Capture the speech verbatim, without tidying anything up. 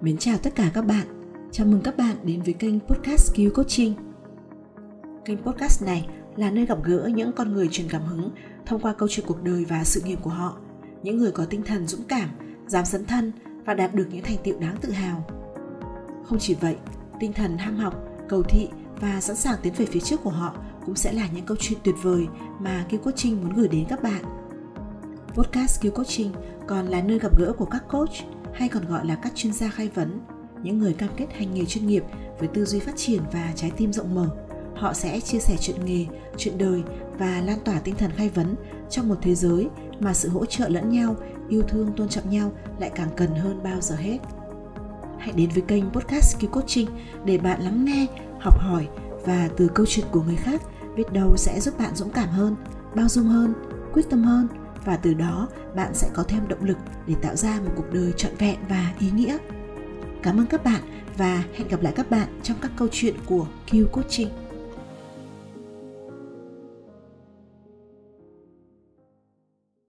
Mến chào tất cả các bạn. Chào mừng các bạn đến với kênh podcast Skill Coaching. Kênh podcast này là nơi gặp gỡ những con người truyền cảm hứng thông qua câu chuyện cuộc đời và sự nghiệp của họ. Những người có tinh thần dũng cảm, dám dấn thân và đạt được những thành tựu đáng tự hào. Không chỉ vậy, tinh thần ham học, cầu thị và sẵn sàng tiến về phía trước của họ cũng sẽ là những câu chuyện tuyệt vời mà Skill Coaching muốn gửi đến các bạn. Podcast Skill Coaching còn là nơi gặp gỡ của các coach hay còn gọi là các chuyên gia khai vấn, những người cam kết hành nghề chuyên nghiệp với tư duy phát triển và trái tim rộng mở. Họ sẽ chia sẻ chuyện nghề, chuyện đời và lan tỏa tinh thần khai vấn trong một thế giới mà sự hỗ trợ lẫn nhau, yêu thương, tôn trọng nhau lại càng cần hơn bao giờ hết. Hãy đến với kênh podcast Skill Coaching để bạn lắng nghe, học hỏi và từ câu chuyện của người khác biết đâu sẽ giúp bạn dũng cảm hơn, bao dung hơn, quyết tâm hơn và từ đó bạn sẽ có thêm động lực để tạo ra một cuộc đời trọn vẹn và ý nghĩa. Cảm ơn các bạn và hẹn gặp lại các bạn trong các câu chuyện của Skill Coaching.